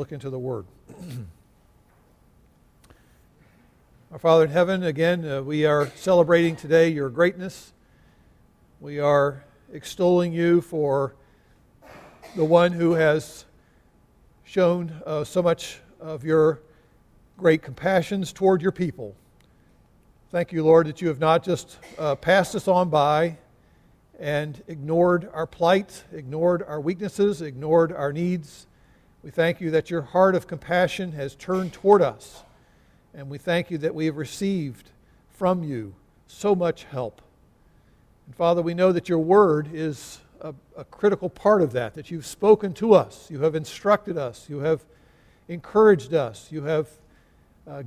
Look into the Word. Our Father in heaven, again, we are celebrating today your greatness. We are extolling you for the one who has shown so much of your great compassions toward your people. Thank you, Lord, that you have not just passed us on by and ignored our plight, ignored our weaknesses, ignored our needs. We thank you that your heart of compassion has turned toward us, and we thank you that we have received from you so much help. And Father, we know that your word is a critical part of that, that you've spoken to us, you have instructed us, you have encouraged us, you have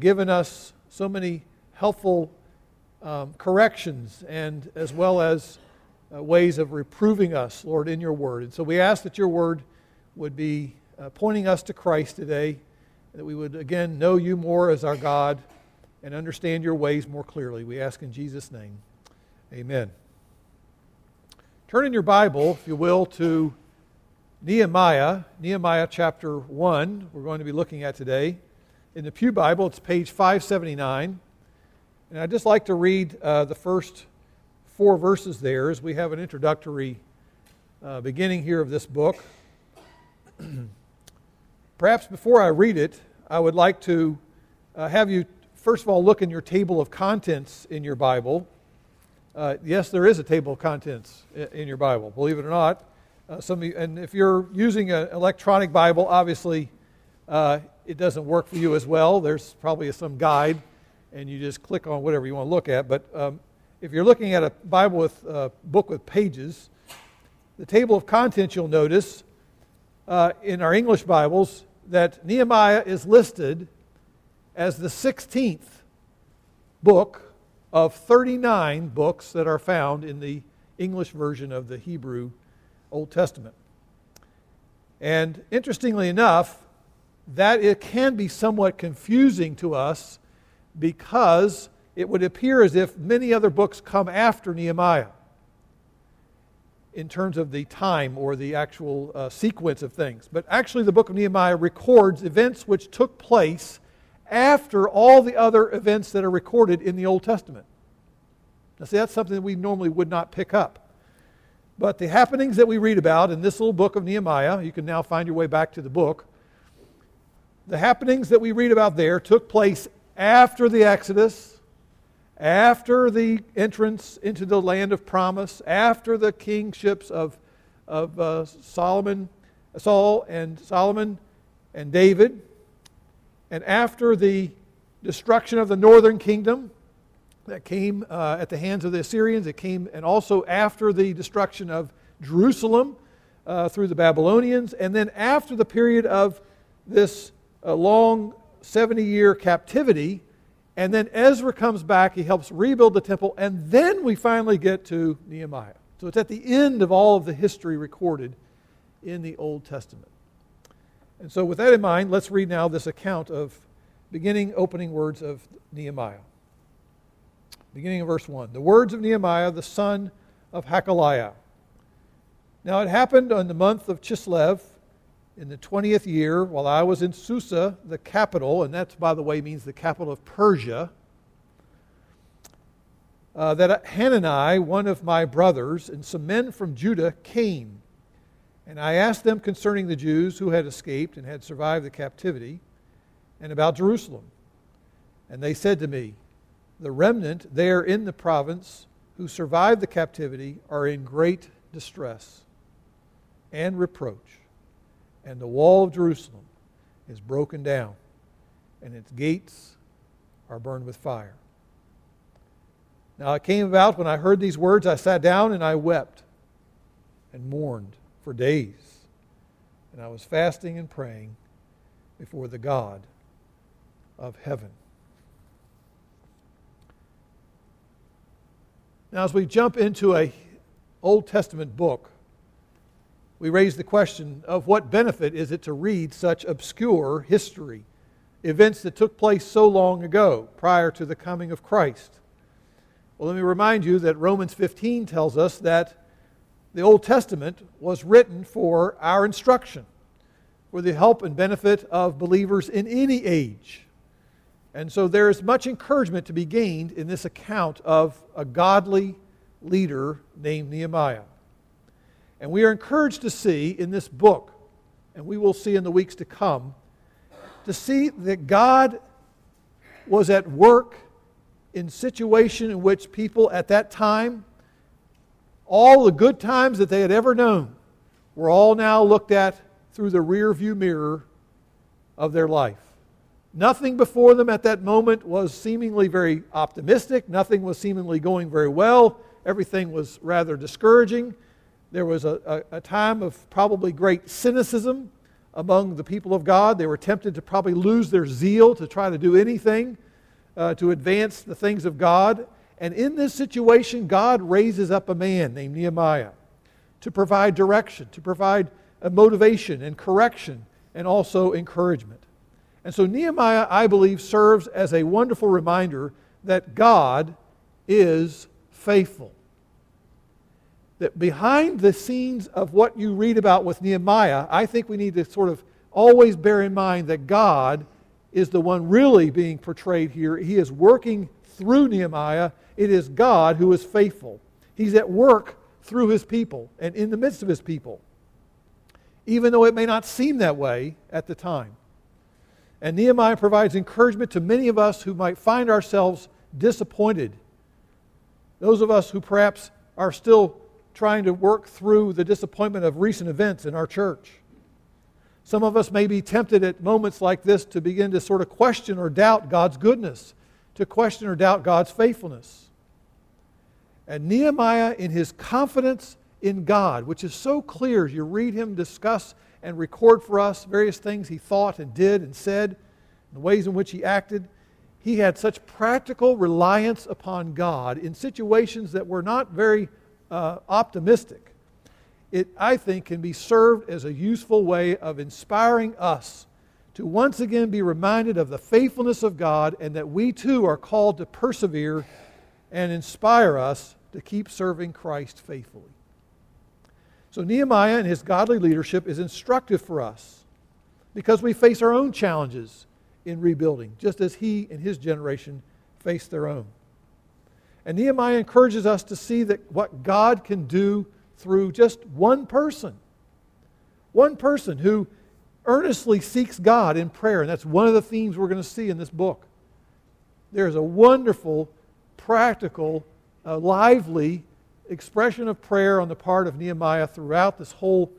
given us so many helpful corrections and as well as ways of reproving us, Lord, in your word. And so we ask that your word would be pointing us to Christ today, that we would again know you more as our God and understand your ways more clearly. We ask in Jesus' name. Amen. Turn in your Bible, if you will, to Nehemiah chapter 1, we're going to be looking at today. In the Pew Bible, it's page 579. And I'd just like to read the first four verses there as we have an introductory beginning here of this book. Perhaps before I read it, I would like to have you, first of all, look in your table of contents in your Bible. Yes, there is a table of contents in your Bible, believe it or not. Some of you, and if you're using an electronic Bible, obviously it doesn't work for you as well. There's probably some guide, and you just click on whatever you want to look at. But if you're looking at a Bible with a book with pages, the table of contents you'll notice in our English Bibles that Nehemiah is listed as the 16th book of 39 books that are found in the English version of the Hebrew Old Testament. And interestingly enough, that it can be somewhat confusing to us because it would appear as if many other books come after Nehemiah in terms of the time or the actual sequence of things. But actually the book of Nehemiah records events which took place after all the other events that are recorded in the Old Testament. Now see, that's something that we normally would not pick up. But the happenings that we read about in this little book of Nehemiah, you can now find your way back to the book, the happenings that we read about there took place after the Exodus, after the entrance into the land of promise, after the kingships of Saul and Solomon and David, and after the destruction of the northern kingdom that came at the hands of the Assyrians, it came, and also after the destruction of Jerusalem through the Babylonians, and then after the period of this long 70-year captivity. And then Ezra comes back, he helps rebuild the temple, and then we finally get to Nehemiah. So it's at the end of all of the history recorded in the Old Testament. And so with that in mind, let's read now this account of opening words of Nehemiah. Beginning of verse 1. The words of Nehemiah, the son of Hakaliah. Now it happened on the month of Chislev, in the 20th year, while I was in Susa, the capital, and that, by the way, means the capital of Persia, that Hanani, one of my brothers, and some men from Judah came. And I asked them concerning the Jews who had escaped and had survived the captivity, and about Jerusalem. And they said to me, the remnant there in the province who survived the captivity are in great distress and reproach. And the wall of Jerusalem is broken down, and its gates are burned with fire. Now it came about when I heard these words, I sat down and I wept and mourned for days. And I was fasting and praying before the God of heaven. Now as we jump into an Old Testament book, we raise the question of what benefit is it to read such obscure history, events that took place so long ago, prior to the coming of Christ. Well, let me remind you that Romans 15 tells us that the Old Testament was written for our instruction, for the help and benefit of believers in any age. And so there is much encouragement to be gained in this account of a godly leader named Nehemiah. And we are encouraged to see in this book, and we will see in the weeks to come, to see that God was at work in situation in which people at that time, all the good times that they had ever known, were all now looked at through the rearview mirror of their life. Nothing before them at that moment was seemingly very optimistic. Nothing was seemingly going very well. Everything was rather discouraging. There was a time of probably great cynicism among the people of God. They were tempted to probably lose their zeal to try to do anything to advance the things of God. And in this situation, God raises up a man named Nehemiah to provide direction, to provide motivation and correction, and also encouragement. And so Nehemiah, I believe, serves as a wonderful reminder that God is faithful. That behind the scenes of what you read about with Nehemiah, I think we need to sort of always bear in mind that God is the one really being portrayed here. He is working through Nehemiah. It is God who is faithful. He's at work through His people and in the midst of His people, even though it may not seem that way at the time. And Nehemiah provides encouragement to many of us who might find ourselves disappointed. Those of us who perhaps are still trying to work through the disappointment of recent events in our church. Some of us may be tempted at moments like this to begin to sort of question or doubt God's goodness, to question or doubt God's faithfulness. And Nehemiah, in his confidence in God, which is so clear, you read him discuss and record for us various things he thought and did and said, and the ways in which he acted. He had such practical reliance upon God in situations that were not very optimistic. It, I think, can be served as a useful way of inspiring us to once again be reminded of the faithfulness of God, and that we too are called to persevere and inspire us to keep serving Christ faithfully. So Nehemiah and his godly leadership is instructive for us because we face our own challenges in rebuilding, just as he and his generation faced their own. And Nehemiah encourages us to see that what God can do through just one person who earnestly seeks God in prayer, and that's one of the themes we're going to see in this book. There's a wonderful, practical, lively expression of prayer on the part of Nehemiah throughout this whole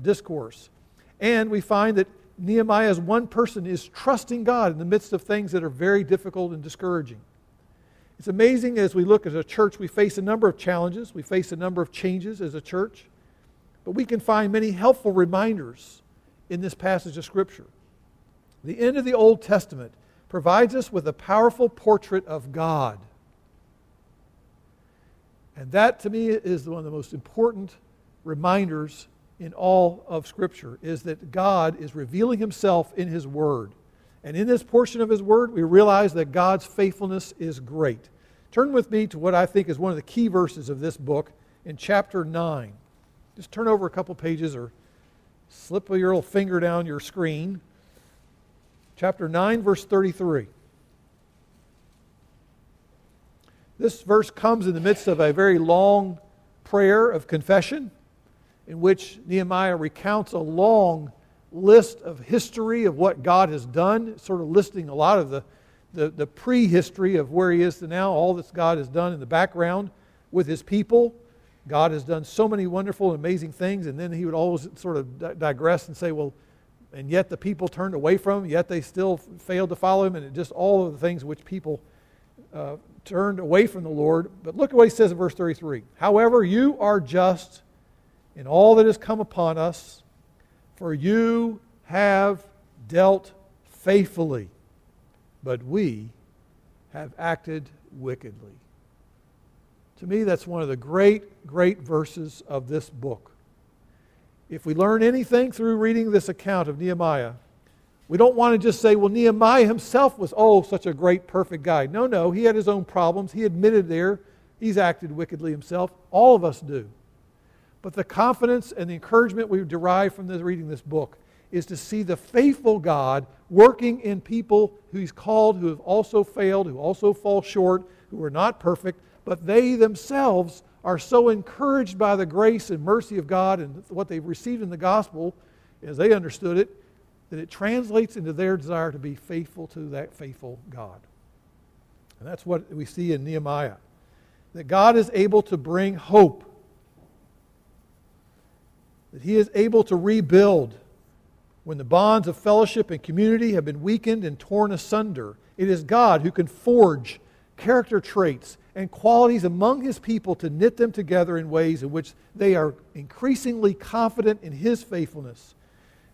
discourse. And we find that Nehemiah as one person is trusting God in the midst of things that are very difficult and discouraging. It's amazing as we look as a church, we face a number of challenges, we face a number of changes as a church, but we can find many helpful reminders in this passage of Scripture. The end of the Old Testament provides us with a powerful portrait of God. And that, to me, is one of the most important reminders in all of Scripture, is that God is revealing Himself in His Word. And in this portion of His Word, we realize that God's faithfulness is great. Turn with me to what I think is one of the key verses of this book in chapter 9. Just turn over a couple pages or slip your little finger down your screen. Chapter 9, verse 33. This verse comes in the midst of a very long prayer of confession in which Nehemiah recounts a long list of history of what God has done, sort of listing a lot of the prehistory of where he is to now, all that God has done in the background with his people. God has done so many wonderful and amazing things, and then he would always sort of digress and say, well, and yet the people turned away from him, yet they still failed to follow him, and just all of the things which people turned away from the Lord. But look at what he says in verse 33. However, you are just in all that has come upon us, for you have dealt faithfully, but we have acted wickedly. To me, that's one of the great, great verses of this book. If we learn anything through reading this account of Nehemiah, we don't want to just say, well, Nehemiah himself was, such a great, perfect guy. No, he had his own problems. He admitted there. He's acted wickedly himself. All of us do. But the confidence and the encouragement we derive from reading this book is to see the faithful God working in people who He's called, who have also failed, who also fall short, who are not perfect, but they themselves are so encouraged by the grace and mercy of God and what they've received in the gospel, as they understood it, that it translates into their desire to be faithful to that faithful God. And that's what we see in Nehemiah, that God is able to bring hope, that He is able to rebuild when the bonds of fellowship and community have been weakened and torn asunder. It is God who can forge character traits and qualities among His people to knit them together in ways in which they are increasingly confident in His faithfulness.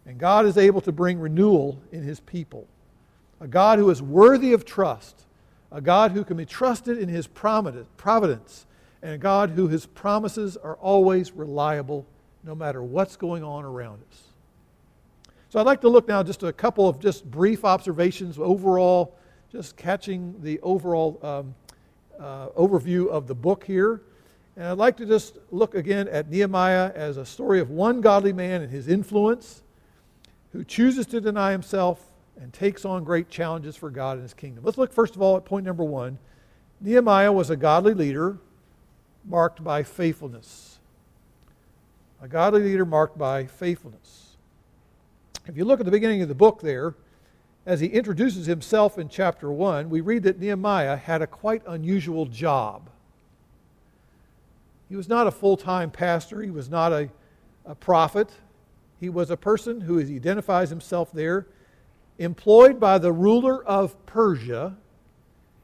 And God is able to bring renewal in His people. A God who is worthy of trust, a God who can be trusted in His providence, and a God who His promises are always reliable no matter what's going on around us. So I'd like to look now just to a couple of just brief observations overall, just catching the overall overview of the book here. And I'd like to just look again at Nehemiah as a story of one godly man and his influence who chooses to deny himself and takes on great challenges for God and His kingdom. Let's look first of all at point number one. Nehemiah was a godly leader marked by faithfulness. A godly leader marked by faithfulness. If you look at the beginning of the book there, as he introduces himself in chapter 1, we read that Nehemiah had a quite unusual job. He was not a full-time pastor. He was not a prophet. He was a person who identifies himself there, employed by the ruler of Persia.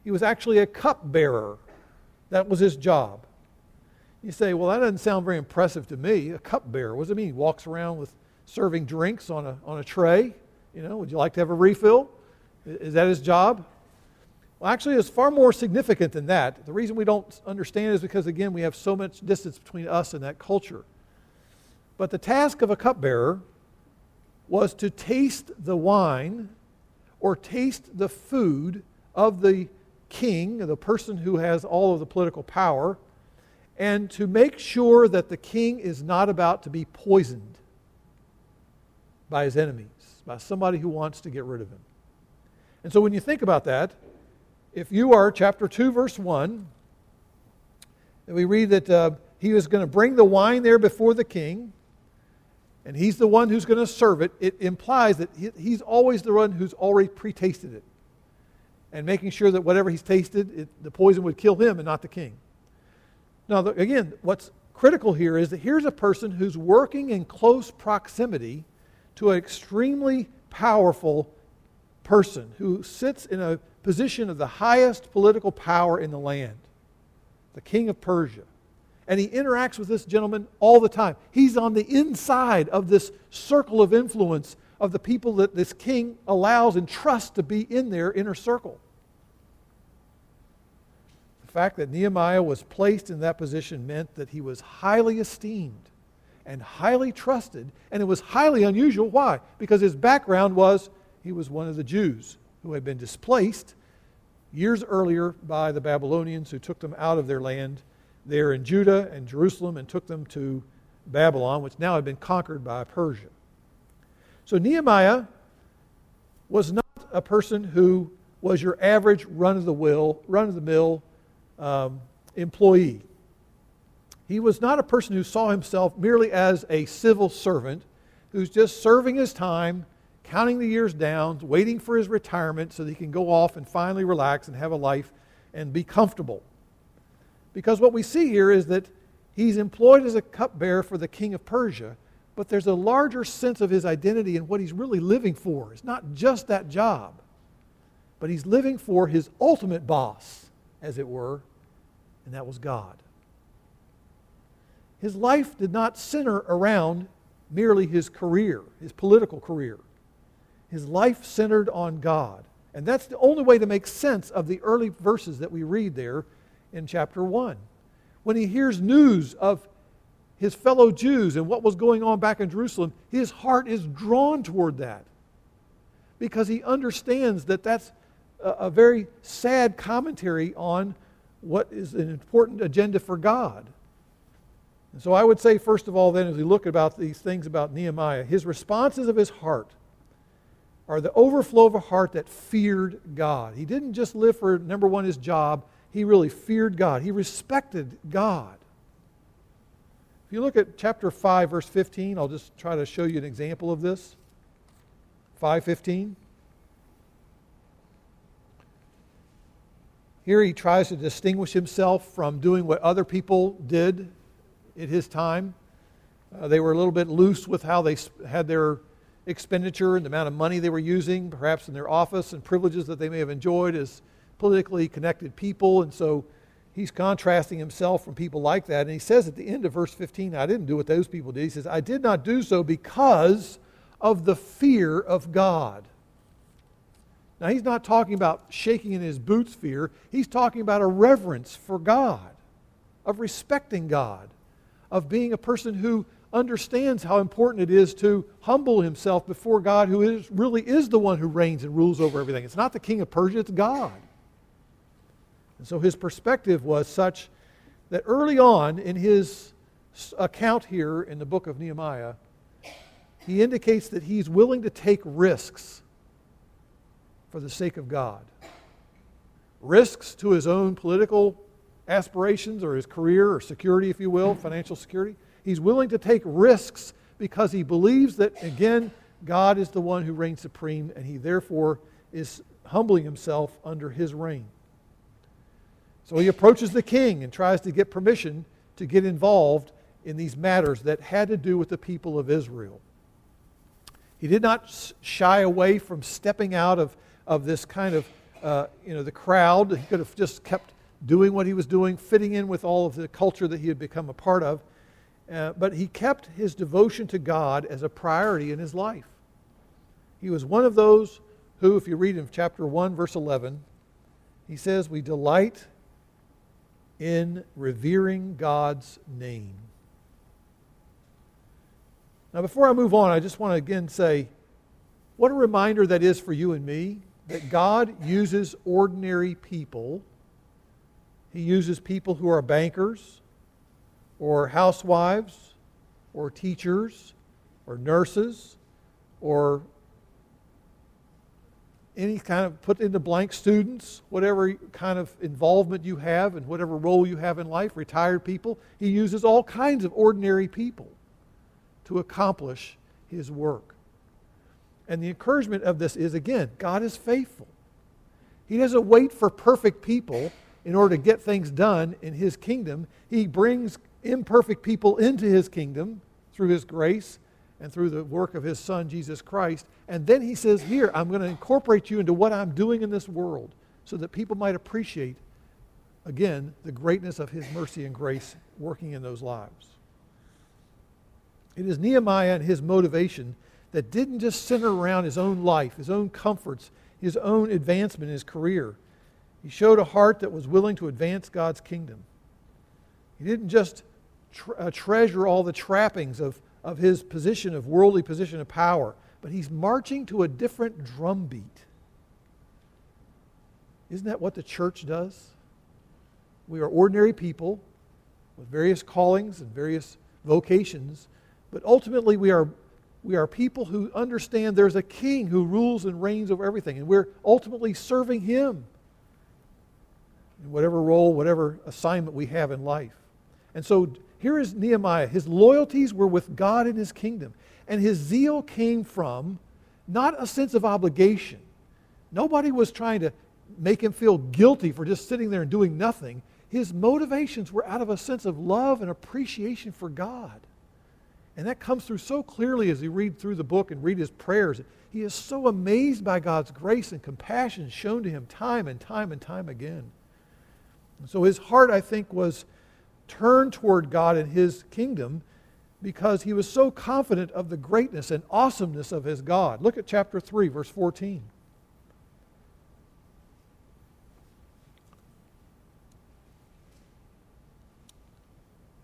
He was actually a cupbearer. That was his job. You say, well, that doesn't sound very impressive to me. A cupbearer. What does it mean? He walks around with serving drinks on a tray, you know, would you like to have a refill? Is that his job? Well, actually, it's far more significant than that. The reason we don't understand is because, again, we have so much distance between us and that culture. But the task of a cupbearer was to taste the wine or taste the food of the king, the person who has all of the political power, and to make sure that the king is not about to be poisoned by his enemies, by somebody who wants to get rid of him. And so when you think about that, if you are, chapter 2, verse 1, we read that he was going to bring the wine there before the king, and he's the one who's going to serve it. It implies that he's always the one who's already pre-tasted it, and making sure that whatever he's tasted, the poison would kill him and not the king. Now, again, what's critical here is that here's a person who's working in close proximity to an extremely powerful person who sits in a position of the highest political power in the land, the king of Persia. And he interacts with this gentleman all the time. He's on the inside of this circle of influence of the people that this king allows and trusts to be in their inner circle. The fact that Nehemiah was placed in that position meant that he was highly esteemed and highly trusted, and it was highly unusual. Why? Because his background was he was one of the Jews who had been displaced years earlier by the Babylonians, who took them out of their land there in Judah and Jerusalem and took them to Babylon, which now had been conquered by Persia. So Nehemiah was not a person who was your average run-of-the-mill employee. He was not a person who saw himself merely as a civil servant who's just serving his time, counting the years down, waiting for his retirement so that he can go off and finally relax and have a life and be comfortable. Because what we see here is that he's employed as a cupbearer for the king of Persia, but there's a larger sense of his identity and what he's really living for. It's not just that job, but he's living for his ultimate boss, as it were, and that was God. His life did not center around merely his career, his political career. His life centered on God. And that's the only way to make sense of the early verses that we read there in chapter 1. When he hears news of his fellow Jews and what was going on back in Jerusalem, his heart is drawn toward that because he understands that that's a very sad commentary on what is an important agenda for God. And so I would say, first of all, then, as we look about these things about Nehemiah, his responses of his heart are the overflow of a heart that feared God. He didn't just live for, number one, his job. He really feared God. He respected God. If you look at chapter 5, verse 15, I'll just try to show you an example of this. 5:15. Here he tries to distinguish himself from doing what other people did at his time. They were a little bit loose with how they had their expenditure and the amount of money they were using, perhaps in their office and privileges that they may have enjoyed as politically connected people. And so he's contrasting himself from people like that. And he says at the end of verse 15, I didn't do what those people did. He says, I did not do so because of the fear of God. Now, he's not talking about shaking in his boots fear. He's talking about a reverence for God, of respecting God, of being a person who understands how important it is to humble himself before God, who is really is the one who reigns and rules over everything. It's not the king of Persia, it's God. And so his perspective was such that early on in his account here in the book of Nehemiah, he indicates that he's willing to take risks for the sake of God. Risks to his own political aspirations or his career or security, if you will, financial security. He's willing to take risks because he believes that, again, God is the one who reigns supreme, and he therefore is humbling himself under his reign. So he approaches the king and tries to get permission to get involved in these matters that had to do with the people of Israel. He did not shy away from stepping out of this kind of, the crowd. He could have just kept doing what he was doing, fitting in with all of the culture that he had become a part of. But he kept his devotion to God as a priority in his life. He was one of those who, if you read in chapter 1, verse 11, he says, we delight in revering God's name. Now, before I move on, I just want to again say, what a reminder that is for you and me, that God uses ordinary people. He uses people who are bankers, or housewives, or teachers, or nurses, or any kind of put in the blank students, whatever kind of involvement you have and whatever role you have in life, retired people. He uses all kinds of ordinary people to accomplish his work. And the encouragement of this is, again, God is faithful. He doesn't wait for perfect people in order to get things done in his kingdom. He brings imperfect people into his kingdom through his grace and through the work of his son, Jesus Christ. And then he says, here, I'm going to incorporate you into what I'm doing in this world so that people might appreciate, again, the greatness of his mercy and grace working in those lives. It is Nehemiah and his motivation that didn't just center around his own life, his own comforts, his own advancement in his career. He showed a heart that was willing to advance God's kingdom. He didn't just treasure all the trappings of his position, of worldly position of power, but he's marching to a different drumbeat. Isn't that what the church does? We are ordinary people with various callings and various vocations, but ultimately we are people who understand there's a king who rules and reigns over everything, and we're ultimately serving him in whatever role, whatever assignment we have in life. And so here is Nehemiah. His loyalties were with God and his kingdom. And his zeal came from not a sense of obligation. Nobody was trying to make him feel guilty for just sitting there and doing nothing. His motivations were out of a sense of love and appreciation for God. And that comes through so clearly as you read through the book and read his prayers. He is so amazed by God's grace and compassion shown to him time and time and time again. And so his heart, I think, was turned toward God and his kingdom because he was so confident of the greatness and awesomeness of his God. Look at chapter 3, verse 14.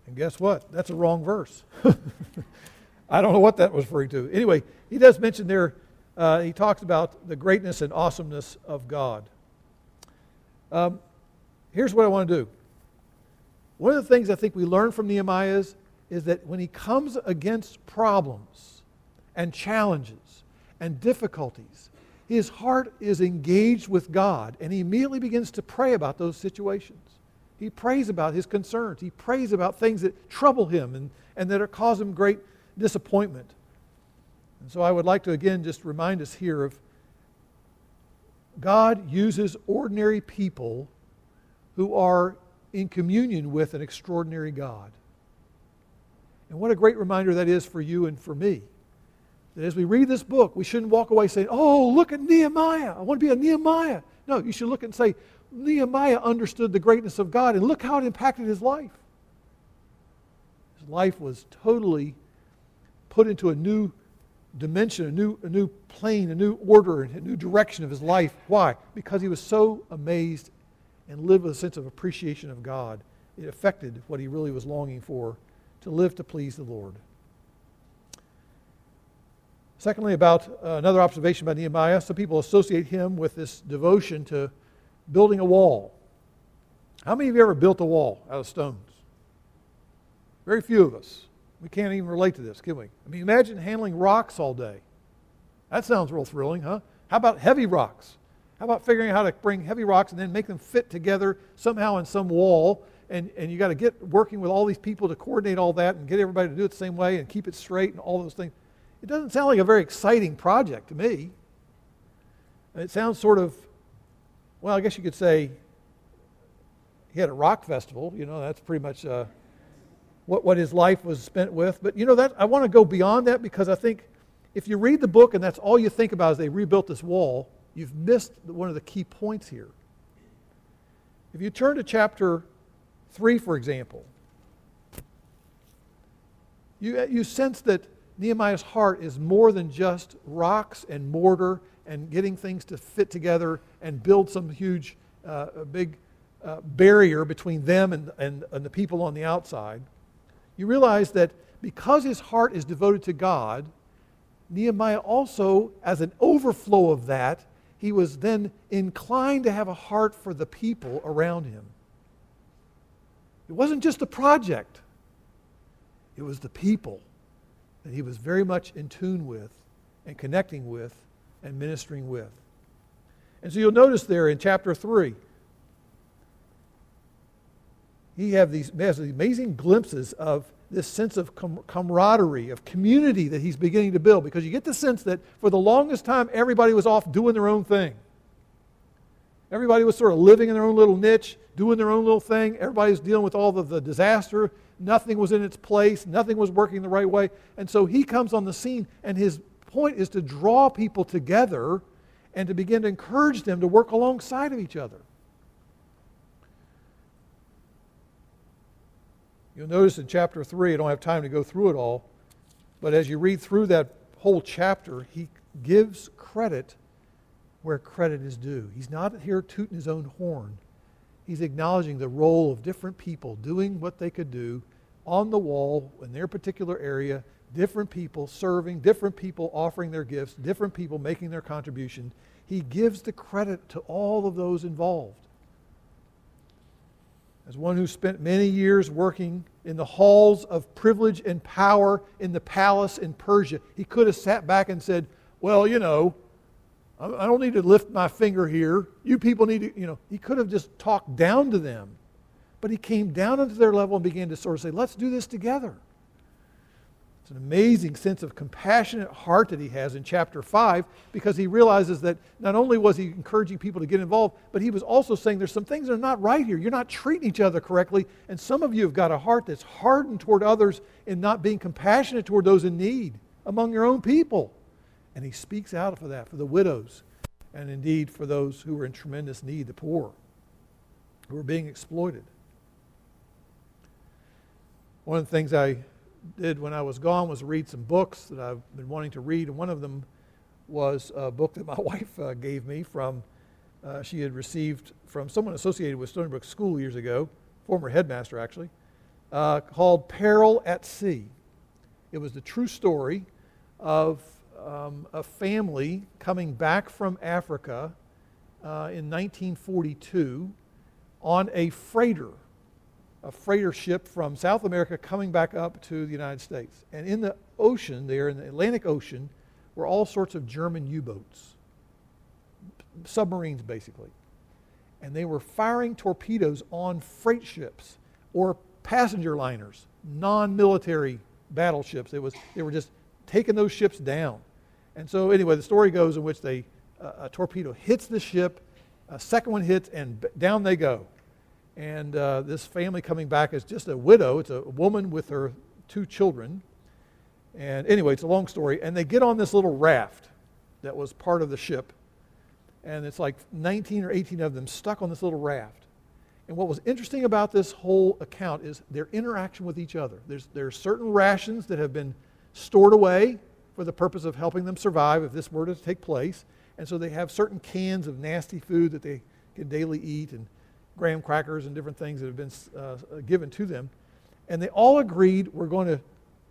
And guess what? That's a wrong verse. I don't know what that was referring to. Anyway, he does mention there, he talks about the greatness and awesomeness of God. Here's what I want to do. One of the things I think we learn from Nehemiah is is that when he comes against problems and challenges and difficulties, his heart is engaged with God, and he immediately begins to pray about those situations. He prays about his concerns. He prays about things that trouble him and that cause him great disappointment. And so I would like to again just remind us here of God uses ordinary people who are in communion with an extraordinary God. And what a great reminder that is for you and for me. That as we read this book, we shouldn't walk away saying, oh, look at Nehemiah. I want to be a Nehemiah. No, you should look and say, Nehemiah understood the greatness of God, and look how it impacted his life. His life was totally put into a new dimension, a new plane, a new order, and a new direction of his life. Why? Because he was so amazed and lived with a sense of appreciation of God. It affected what he really was longing for, to live to please the Lord. Secondly, about another observation by Nehemiah, some people associate him with this devotion to building a wall. How many of you ever built a wall out of stones? Very few of us. We can't even relate to this, can we? I mean, imagine handling rocks all day. That sounds real thrilling, huh? How about heavy rocks? How about figuring out how to bring heavy rocks and then make them fit together somehow in some wall, and you got to get working with all these people to coordinate all that and get everybody to do it the same way and keep it straight and all those things. It doesn't sound like a very exciting project to me. It sounds sort of, well, I guess you could say he had a rock festival. You know, that's pretty much what his life was spent with. But you know, that I want to go beyond that, because I think if you read the book and that's all you think about is they rebuilt this wall, you've missed one of the key points here. If you turn to chapter 3, for example, you sense that Nehemiah's heart is more than just rocks and mortar and getting things to fit together and build some huge, big barrier between them and the people on the outside. You realize that because his heart is devoted to God, Nehemiah also, as an overflow of that, he was then inclined to have a heart for the people around him. It wasn't just the project. It was the people that he was very much in tune with and connecting with and ministering with. And so you'll notice there in chapter 3, he has these amazing glimpses of this sense of camaraderie, of community that he's beginning to build, because you get the sense that for the longest time everybody was off doing their own thing. Everybody was sort of living in their own little niche, doing their own little thing. Everybody's dealing with all of the disaster. Nothing was in its place. Nothing was working the right way. And so he comes on the scene, and his point is to draw people together and to begin to encourage them to work alongside of each other. You'll notice in chapter 3, I don't have time to go through it all, but as you read through that whole chapter, he gives credit where credit is due. He's not here tooting his own horn. He's acknowledging the role of different people doing what they could do on the wall in their particular area, different people serving, different people offering their gifts, different people making their contribution. He gives the credit to all of those involved. As one who spent many years working in the halls of privilege and power in the palace in Persia, he could have sat back and said, well, you know, I don't need to lift my finger here. You people need to, you know. He could have just talked down to them. But he came down into their level and began to sort of say, let's do this together. It's an amazing sense of compassionate heart that he has in chapter 5, because he realizes that not only was he encouraging people to get involved, but he was also saying there's some things that are not right here. You're not treating each other correctly, and some of you have got a heart that's hardened toward others and not being compassionate toward those in need among your own people. And he speaks out for that, for the widows, and indeed for those who were in tremendous need, the poor, who were being exploited. One of the things I did when I was gone was read some books that I've been wanting to read, and one of them was a book that my wife gave me she had received from someone associated with Stony Brook School years ago, former headmaster actually, called Peril at Sea. It was the true story of a family coming back from Africa in 1942 on a freighter. a freighter ship from South America coming back up to the United States. And in the ocean there, in the Atlantic Ocean, were all sorts of German U-boats, submarines basically. And they were firing torpedoes on freight ships or passenger liners, non-military battleships. They were just taking those ships down. And so anyway, the story goes in which a torpedo hits the ship, a second one hits, and down they go. And this family coming back is just a widow. It's a woman with her two children. And anyway, it's a long story. And they get on this little raft that was part of the ship. And it's like 19 or 18 of them stuck on this little raft. And what was interesting about this whole account is their interaction with each other. There are certain rations that have been stored away for the purpose of helping them survive if this were to take place. And so they have certain cans of nasty food that they can daily eat, and graham crackers and different things that have been given to them. And they all agreed, we're going to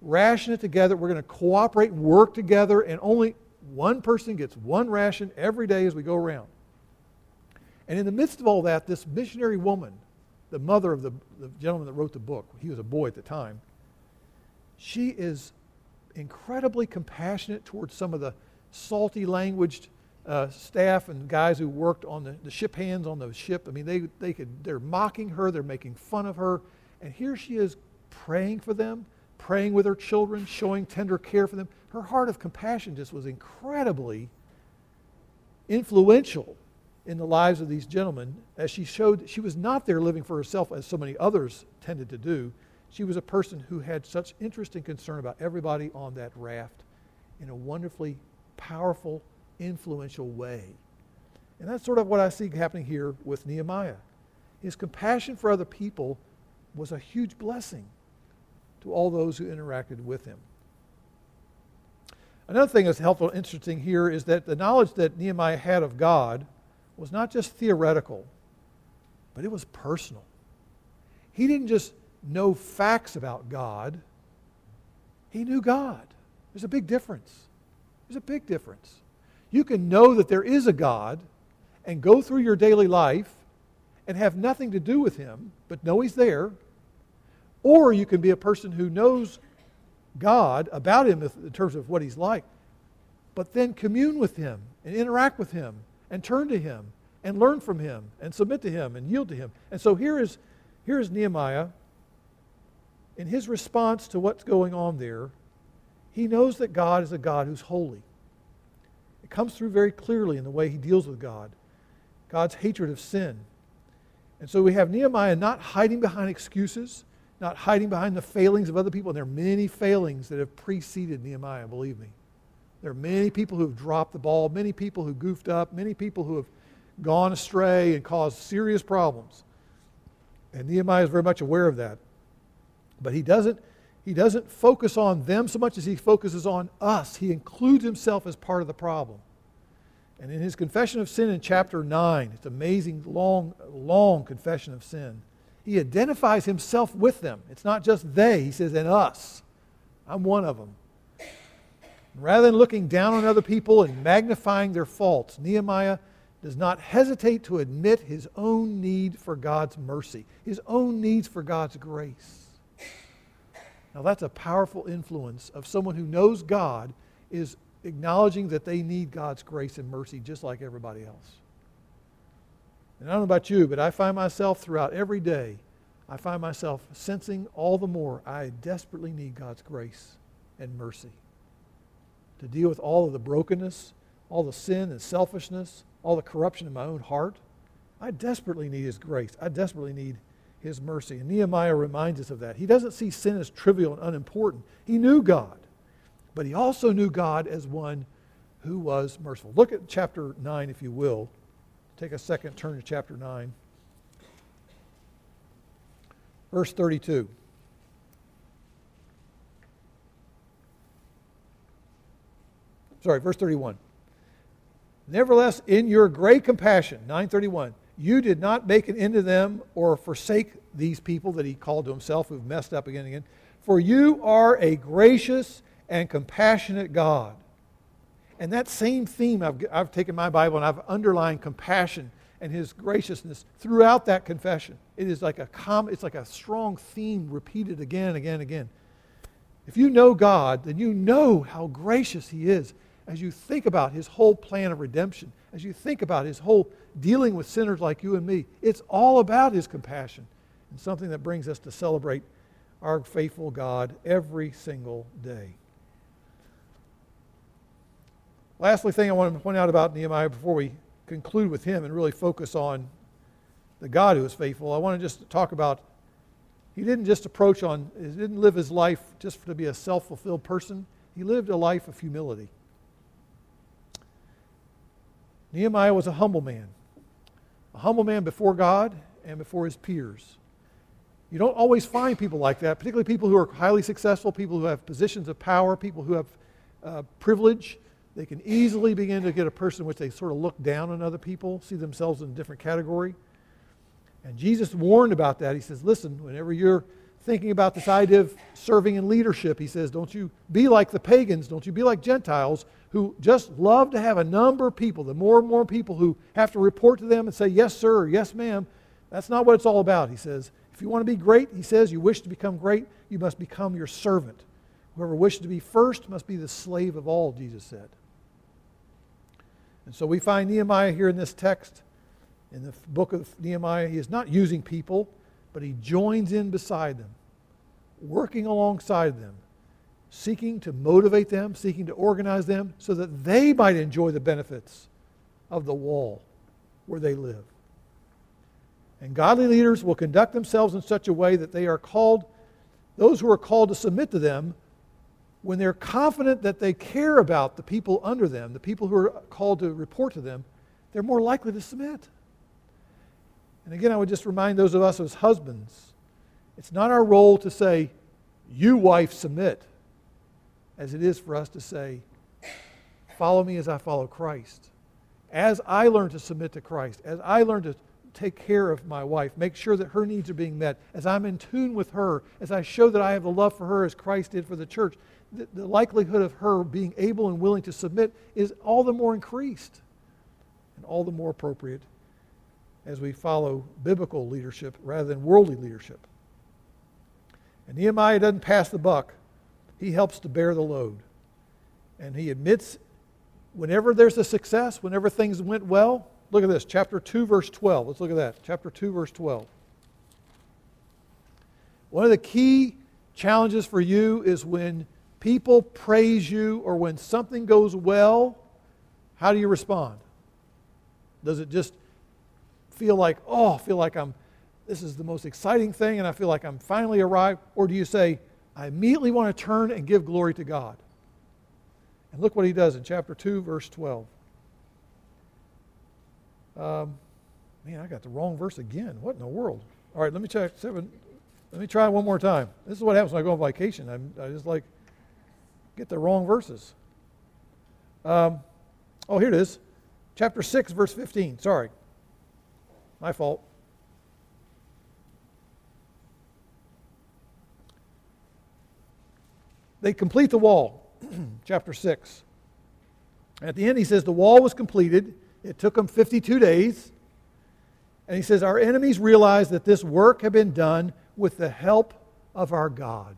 ration it together, we're going to cooperate, work together, and only one person gets one ration every day as we go around. And in the midst of all that, this missionary woman, the mother of the gentleman that wrote the book, he was a boy at the time, she is incredibly compassionate towards some of the salty languaged staff and guys who worked on the ship hands on the ship. I mean, they're mocking her, they're making fun of her, and here she is praying for them, praying with her children, showing tender care for them. Her heart of compassion just was incredibly influential in the lives of these gentlemen, as she showed she was not there living for herself as so many others tended to do. She was a person who had such interest and concern about everybody on that raft in a wonderfully powerful, influential way. And that's sort of what I see happening here with Nehemiah. His compassion for other people was a huge blessing to all those who interacted with him. Another thing that's helpful and interesting here is that the knowledge that Nehemiah had of God was not just theoretical, but it was personal. He didn't just know facts about God. He knew God. There's a big difference. There's a big difference. You can know that there is a God and go through your daily life and have nothing to do with Him, but know He's there. Or you can be a person who knows God, about Him in terms of what He's like, but then commune with Him and interact with Him and turn to Him and learn from Him and submit to Him and yield to Him. And so here is Nehemiah in his response to what's going on there. He knows that God is a God who's holy. It comes through very clearly in the way he deals with God, God's hatred of sin. And so we have Nehemiah not hiding behind excuses, not hiding behind the failings of other people. And there are many failings that have preceded Nehemiah, believe me. There are many people who have dropped the ball, many people who goofed up, many people who have gone astray and caused serious problems. And Nehemiah is very much aware of that. But he doesn't focus on them so much as he focuses on us. He includes himself as part of the problem. And in his confession of sin in chapter 9, it's an amazing, long, long confession of sin, he identifies himself with them. It's not just they, he says, and us. I'm one of them. Rather than looking down on other people and magnifying their faults, Nehemiah does not hesitate to admit his own need for God's mercy, his own needs for God's grace. Now that's a powerful influence of someone who knows God, is acknowledging that they need God's grace and mercy just like everybody else. And I don't know about you, but I find myself throughout every day, I find myself sensing all the more I desperately need God's grace and mercy to deal with all of the brokenness, all the sin and selfishness, all the corruption in my own heart. I desperately need His grace. I desperately need His mercy. And Nehemiah reminds us of that. He doesn't see sin as trivial and unimportant. He knew God, but he also knew God as one who was merciful. Look at chapter 9, if you will. Take a second, turn to chapter 9. Verse 32. Sorry, verse 31. Nevertheless, in your great compassion, 9:31, you did not make an end of them or forsake these people that he called to himself who've messed up again and again. For you are a gracious and compassionate God. And that same theme, I've taken my Bible and I've underlined compassion and his graciousness throughout that confession. It is like a strong theme repeated again and again and again. If you know God, then you know how gracious he is as you think about his whole plan of redemption, as you think about his whole dealing with sinners like you and me. It's all about his compassion, and something that brings us to celebrate our faithful God every single day. Lastly, thing I want to point out about Nehemiah before we conclude with him and really focus on the God who is faithful, I want to just talk about he didn't live his life just to be a self-fulfilled person. He lived a life of humility. Nehemiah was a humble man before God and before his peers. You don't always find people like that, particularly people who are highly successful, people who have positions of power, people who have privilege. They can easily begin to get a person in which they sort of look down on other people, see themselves in a different category. And Jesus warned about that. He says, listen, whenever you're thinking about this idea of serving in leadership, he says, don't you be like the pagans, don't you be like Gentiles who just love to have a number of people, the more and more people who have to report to them and say, yes, sir, or yes, ma'am. That's not what it's all about, he says. If you want to be great, he says, you wish to become great, you must become your servant. Whoever wishes to be first must be the slave of all, Jesus said. And so we find Nehemiah here in this text. In the book of Nehemiah, he is not using people, but he joins in beside them, working alongside them, seeking to motivate them, seeking to organize them so that they might enjoy the benefits of the wall where they live. And godly leaders will conduct themselves in such a way that they are called, those who are called to submit to them, when they're confident that they care about the people under them, the people who are called to report to them, they're more likely to submit. And again, I would just remind those of us as husbands, it's not our role to say, you wife submit, as it is for us to say, follow me as I follow Christ. As I learn to submit to Christ, as I learn to take care of my wife, make sure that her needs are being met, as I'm in tune with her, as I show that I have the love for her as Christ did for the church, the likelihood of her being able and willing to submit is all the more increased and all the more appropriate as we follow biblical leadership rather than worldly leadership. And Nehemiah doesn't pass the buck. He helps to bear the load. And he admits whenever there's a success, whenever things went well, look at this, chapter 2, verse 12. Let's look at that, chapter 2, verse 12. One of the key challenges for you is when people praise you or when something goes well, how do you respond? Does it just this is the most exciting thing and I feel like I'm finally arrived? Or do you say, I immediately want to turn and give glory to God? And look what he does in chapter 2, verse 12. I got the wrong verse again. What in the world? All right, let me check. Let me try one more time. This is what happens when I go on vacation. I just get the wrong verses. Here it is. Chapter 6, verse 15. Sorry. My fault. They complete the wall, chapter 6. At the end, he says, the wall was completed. It took them 52 days. And he says, our enemies realized that this work had been done with the help of our God.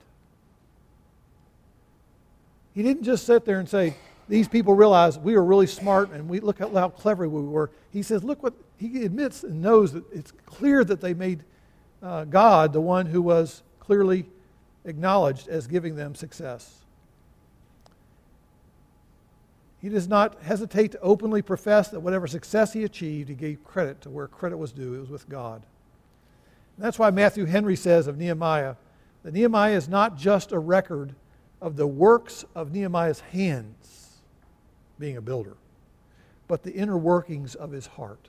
He didn't just sit there and say, these people realize we were really smart and we look how clever we were. He says, look what he admits and knows that it's clear that they made God the one who was clearly acknowledged as giving them success. He does not hesitate to openly profess that whatever success he achieved, he gave credit to where credit was due. It was with God. And that's why Matthew Henry says of Nehemiah that Nehemiah is not just a record of the works of Nehemiah's hands, being a builder, but the inner workings of his heart.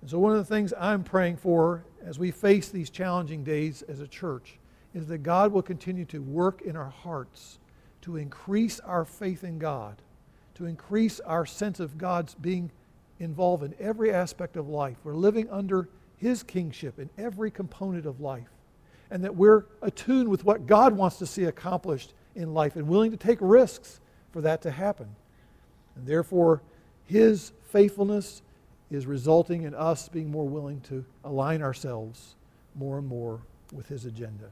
And so one of the things I'm praying for as we face these challenging days as a church is that God will continue to work in our hearts to increase our faith in God, to increase our sense of God's being involved in every aspect of life. We're living under his kingship in every component of life, and that we're attuned with what God wants to see accomplished in life and willing to take risks for that to happen. And therefore, his faithfulness is resulting in us being more willing to align ourselves more and more with his agenda.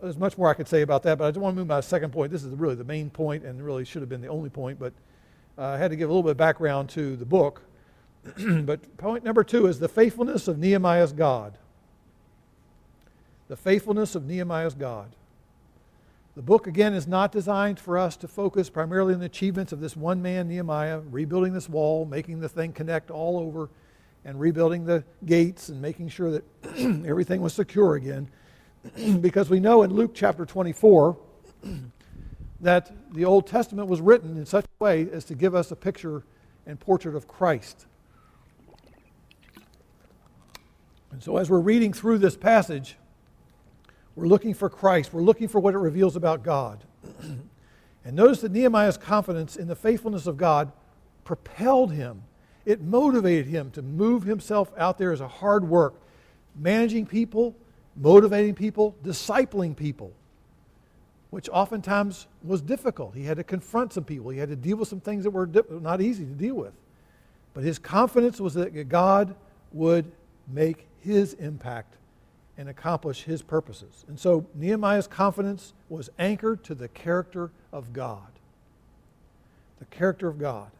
There's much more I could say about that, but I just want to move to my second point. This is really the main point and really should have been the only point, but I had to give a little bit of background to the book. But point number two is the faithfulness of Nehemiah's God. The faithfulness of Nehemiah's God. The book, again, is not designed for us to focus primarily on the achievements of this one man, Nehemiah, rebuilding this wall, making the thing connect all over, and rebuilding the gates and making sure that everything was secure again. Because we know in Luke chapter 24 that the Old Testament was written in such a way as to give us a picture and portrait of Christ. And so as we're reading through this passage, we're looking for Christ. We're looking for what it reveals about God. And notice that Nehemiah's confidence in the faithfulness of God propelled him. It motivated him to move himself out there as a hard work, managing people, motivating people, discipling people, which oftentimes was difficult. He had to confront some people. He had to deal with some things that were not easy to deal with. But his confidence was that God would make his impact and accomplish his purposes. And so Nehemiah's confidence was anchored to the character of God. The character of God.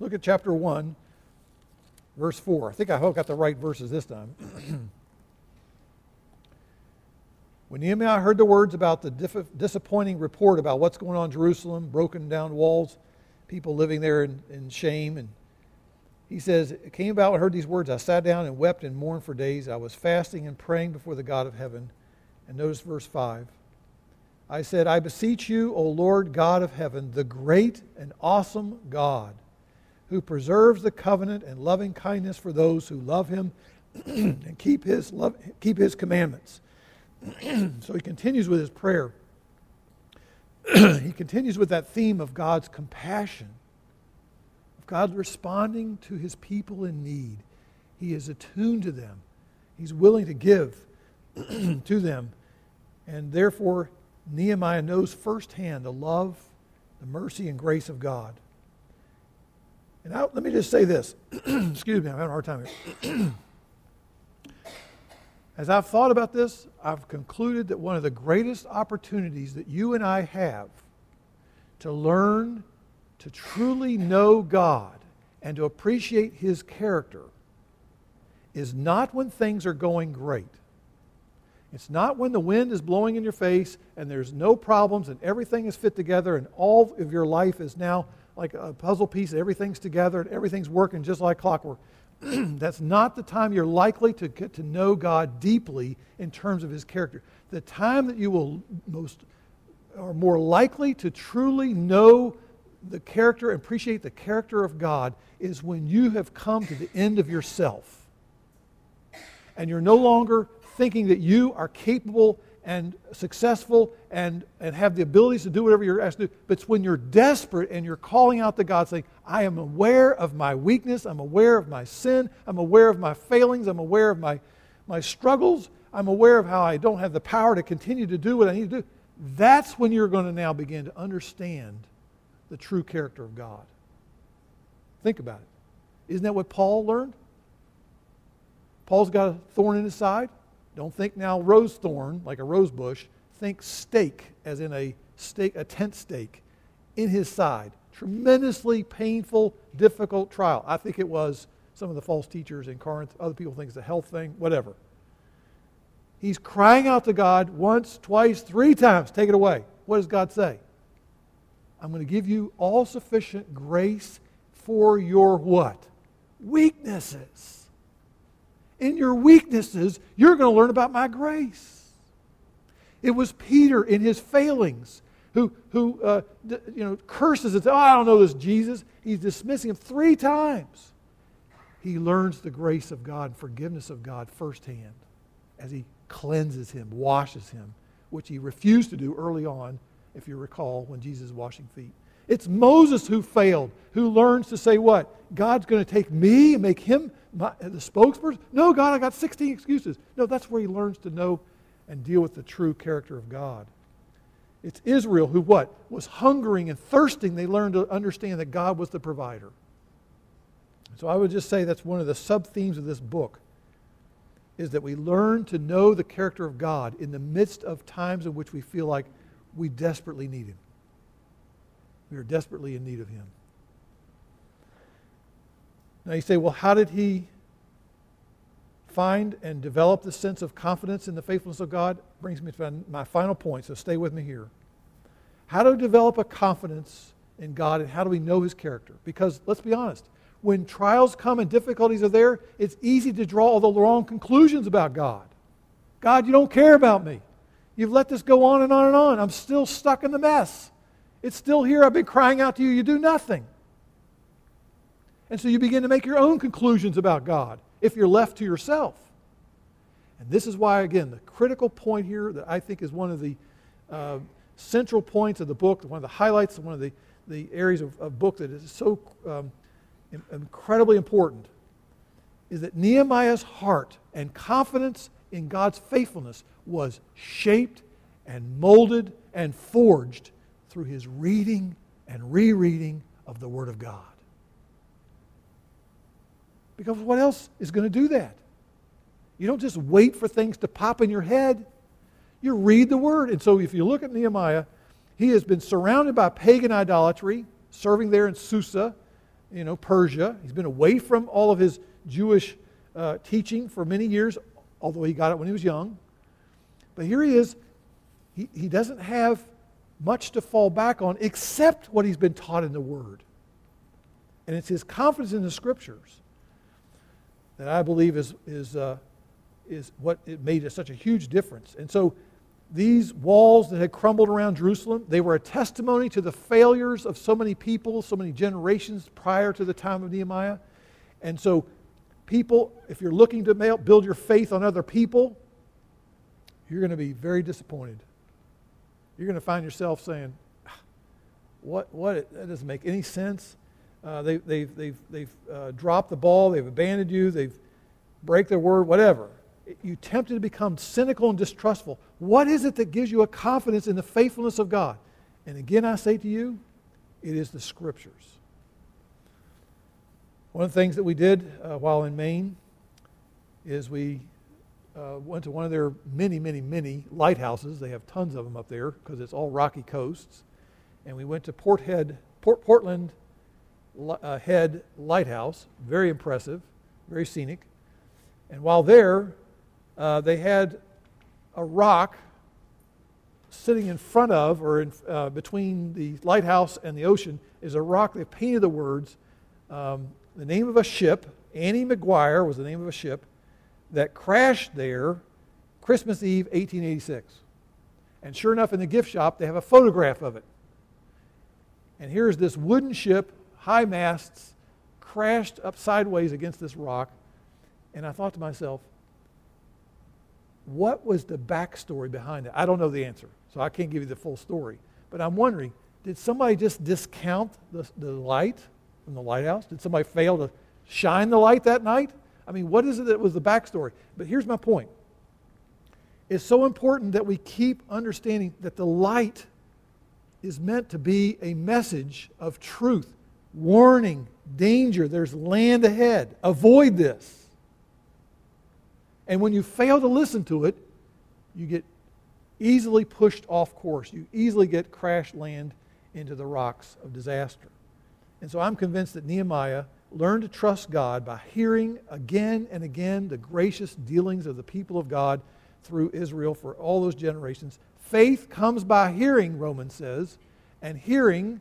Look at chapter 1, verse 4. I hope I got the right verses this time. When Nehemiah heard the words about the disappointing report about what's going on in Jerusalem, broken down walls, people living there in shame, and he says, it came about when I heard these words, I sat down and wept and mourned for days. I was fasting and praying before the God of heaven. And notice verse 5. I said, I beseech you, O Lord God of heaven, the great and awesome God, who preserves the covenant and loving kindness for those who love him and keep his commandments. So he continues with his prayer. He continues with that theme of God's compassion. God responding to his people in need. He is attuned to them. He's willing to give to them. And therefore, Nehemiah knows firsthand the love, the mercy, and grace of God. And let me just say this. Excuse me, I'm having a hard time here. As I've thought about this, I've concluded that one of the greatest opportunities that you and I have to learn to truly know God and to appreciate his character is not when things are going great. It's not when the wind is blowing in your face and there's no problems and everything is fit together and all of your life is now like a puzzle piece, everything's together and everything's working just like clockwork. That's not the time you're likely to get to know God deeply in terms of his character. The time that you will more likely to truly know the character, appreciate the character of God is when you have come to the end of yourself. And you're no longer thinking that you are capable and successful and have the abilities to do whatever you're asked to do. But it's when you're desperate and you're calling out to God saying, I am aware of my weakness, I'm aware of my sin, I'm aware of my failings, I'm aware of my struggles, I'm aware of how I don't have the power to continue to do what I need to do. That's when you're going to now begin to understand the true character of God. Think about it. Isn't that what Paul learned? Paul's got a thorn in his side. Don't think now rose thorn, like a rose bush. Think stake, as in a tent stake, in his side. Tremendously painful, difficult trial. I think it was some of the false teachers in Corinth. Other people think it's a health thing, whatever. He's crying out to God once, twice, three times. Take it away. What does God say? I'm going to give you all sufficient grace for your what? Weaknesses. In your weaknesses, you're going to learn about my grace. It was Peter in his failings who curses and says, I don't know this Jesus. He's dismissing him three times. He learns the grace of God, forgiveness of God firsthand as he cleanses him, washes him, which he refused to do early on. If you recall, when Jesus is washing feet. It's Moses who failed, who learns to say what? God's going to take me and make him the spokesperson? No, God, I got 16 excuses. No, that's where he learns to know and deal with the true character of God. It's Israel who what? Was hungering and thirsting. They learned to understand that God was the provider. So I would just say that's one of the sub-themes of this book, is that we learn to know the character of God in the midst of times in which we feel like we desperately need Him. We are desperately in need of Him. Now you say, well, how did he find and develop the sense of confidence in the faithfulness of God? Brings me to my final point, so stay with me here. How do we develop a confidence in God, and how do we know His character? Because let's be honest, when trials come and difficulties are there, it's easy to draw all the wrong conclusions about God. God, you don't care about me. You've let this go on and on and on. I'm still stuck in the mess. It's still here. I've been crying out to you. You do nothing. And so you begin to make your own conclusions about God if you're left to yourself. And this is why, again, the critical point here that I think is one of the central points of the book, one of the highlights, one of the areas of book that is so incredibly important, is that Nehemiah's heart and confidence in God's faithfulness was shaped and molded and forged through his reading and rereading of the Word of God. Because what else is going to do that? You don't just wait for things to pop in your head. You read the Word. And so if you look at Nehemiah, he has been surrounded by pagan idolatry, serving there in Susa, Persia. He's been away from all of his Jewish teaching for many years, although he got it when he was young. But here he is. He doesn't have much to fall back on except what he's been taught in the Word. And it's his confidence in the Scriptures that I believe is what it made such a huge difference. And so these walls that had crumbled around Jerusalem, they were a testimony to the failures of so many people, so many generations prior to the time of Nehemiah. And so people, if you're looking to build your faith on other people, you're going to be very disappointed. You're going to find yourself saying, "What? That doesn't make any sense. They've dropped the ball. They've abandoned you. They've break their word, whatever." You're tempted to become cynical and distrustful. What is it that gives you a confidence in the faithfulness of God? And again, I say to you, it is the Scriptures. One of the things that we did while in Maine is we went to one of their many, many, many lighthouses. They have tons of them up there because it's all rocky coasts. And we went to Portland Head Lighthouse. Very impressive, very scenic. And while there, they had a rock sitting in front of, or between the lighthouse and the ocean, is a rock that painted the words, the name of a ship. Annie McGuire was the name of a ship that crashed there Christmas Eve, 1886. And sure enough, in the gift shop, they have a photograph of it. And here's this wooden ship, high masts, crashed up sideways against this rock. And I thought to myself, what was the backstory behind it? I don't know the answer, so I can't give you the full story. But I'm wondering, did somebody just discount the light from the lighthouse? Did somebody fail to shine the light that night? I mean, what is it that was the backstory? But here's my point. It's so important that we keep understanding that the light is meant to be a message of truth, warning, danger, there's land ahead, avoid this. And when you fail to listen to it, you get easily pushed off course. You easily get crash land into the rocks of disaster. And so I'm convinced that Nehemiah learned to trust God by hearing again and again the gracious dealings of the people of God through Israel for all those generations. Faith comes by hearing, Romans says, and hearing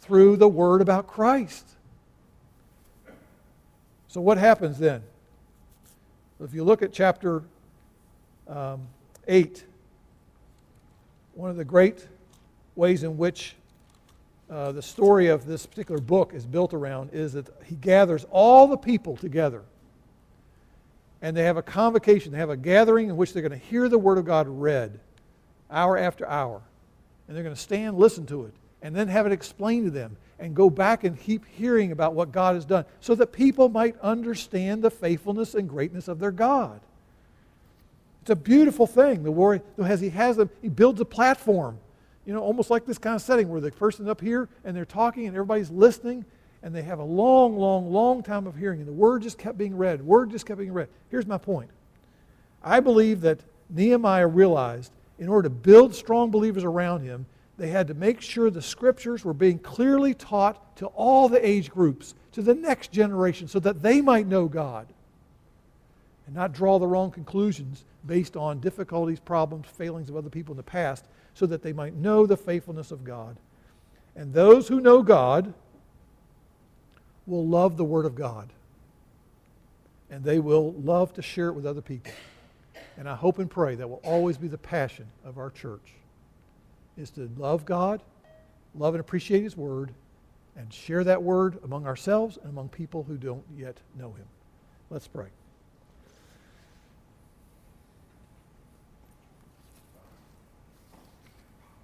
through the word about Christ. So what happens then? If you look at chapter 8, one of the great ways in which the story of this particular book is built around is that he gathers all the people together. And they have a convocation, they have a gathering in which they're going to hear the Word of God read hour after hour. And they're going to stand, listen to it, and then have it explained to them, and go back and keep hearing about what God has done, so that people might understand the faithfulness and greatness of their God. It's a beautiful thing. The warrior, as he has them, he builds a platform almost like this kind of setting where the person's up here and they're talking and everybody's listening and they have a long, long, long time of hearing and the word just kept being read, Here's my point. I believe that Nehemiah realized in order to build strong believers around him, they had to make sure the scriptures were being clearly taught to all the age groups, to the next generation, so that they might know God and not draw the wrong conclusions based on difficulties, problems, failings of other people in the past, so that they might know the faithfulness of God. And those who know God will love the Word of God, and they will love to share it with other people. And I hope and pray that will always be the passion of our church, is to love God, love and appreciate His Word, and share that Word among ourselves and among people who don't yet know Him. Let's pray.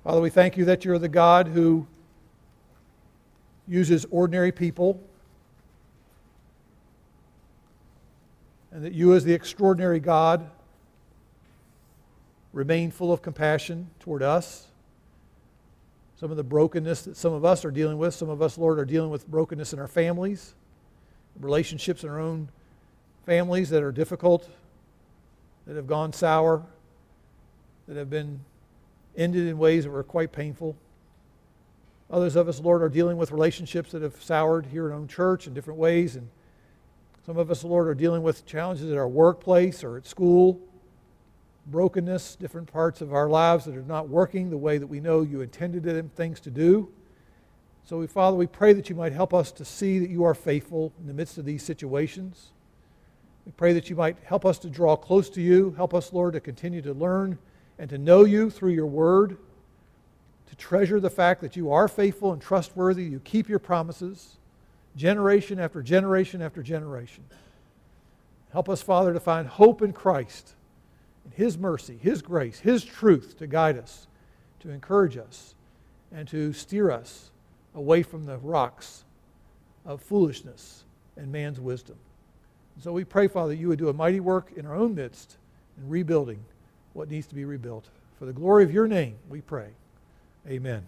Father, we thank you that you're the God who uses ordinary people, and that you, as the extraordinary God, remain full of compassion toward us. Some of the brokenness that some of us are dealing with, some of us, Lord, are dealing with brokenness in our families, relationships in our own families that are difficult, that have gone sour, that have been ended in ways that were quite painful. Others of us, Lord, are dealing with relationships that have soured here in our own church in different ways, and some of us, Lord, are dealing with challenges at our workplace or at school, brokenness, different parts of our lives that are not working the way that we know you intended them things to do. So, Father, we pray that you might help us to see that you are faithful in the midst of these situations. We pray that you might help us to draw close to you, help us, Lord, to continue to learn and to know you through your word, to treasure the fact that you are faithful and trustworthy, you keep your promises, generation after generation after generation. Help us, Father, to find hope in Christ, in His mercy, His grace, His truth to guide us, to encourage us, and to steer us away from the rocks of foolishness and man's wisdom. And so we pray, Father, you would do a mighty work in our own midst in rebuilding what needs to be rebuilt. For the glory of your name, we pray. Amen.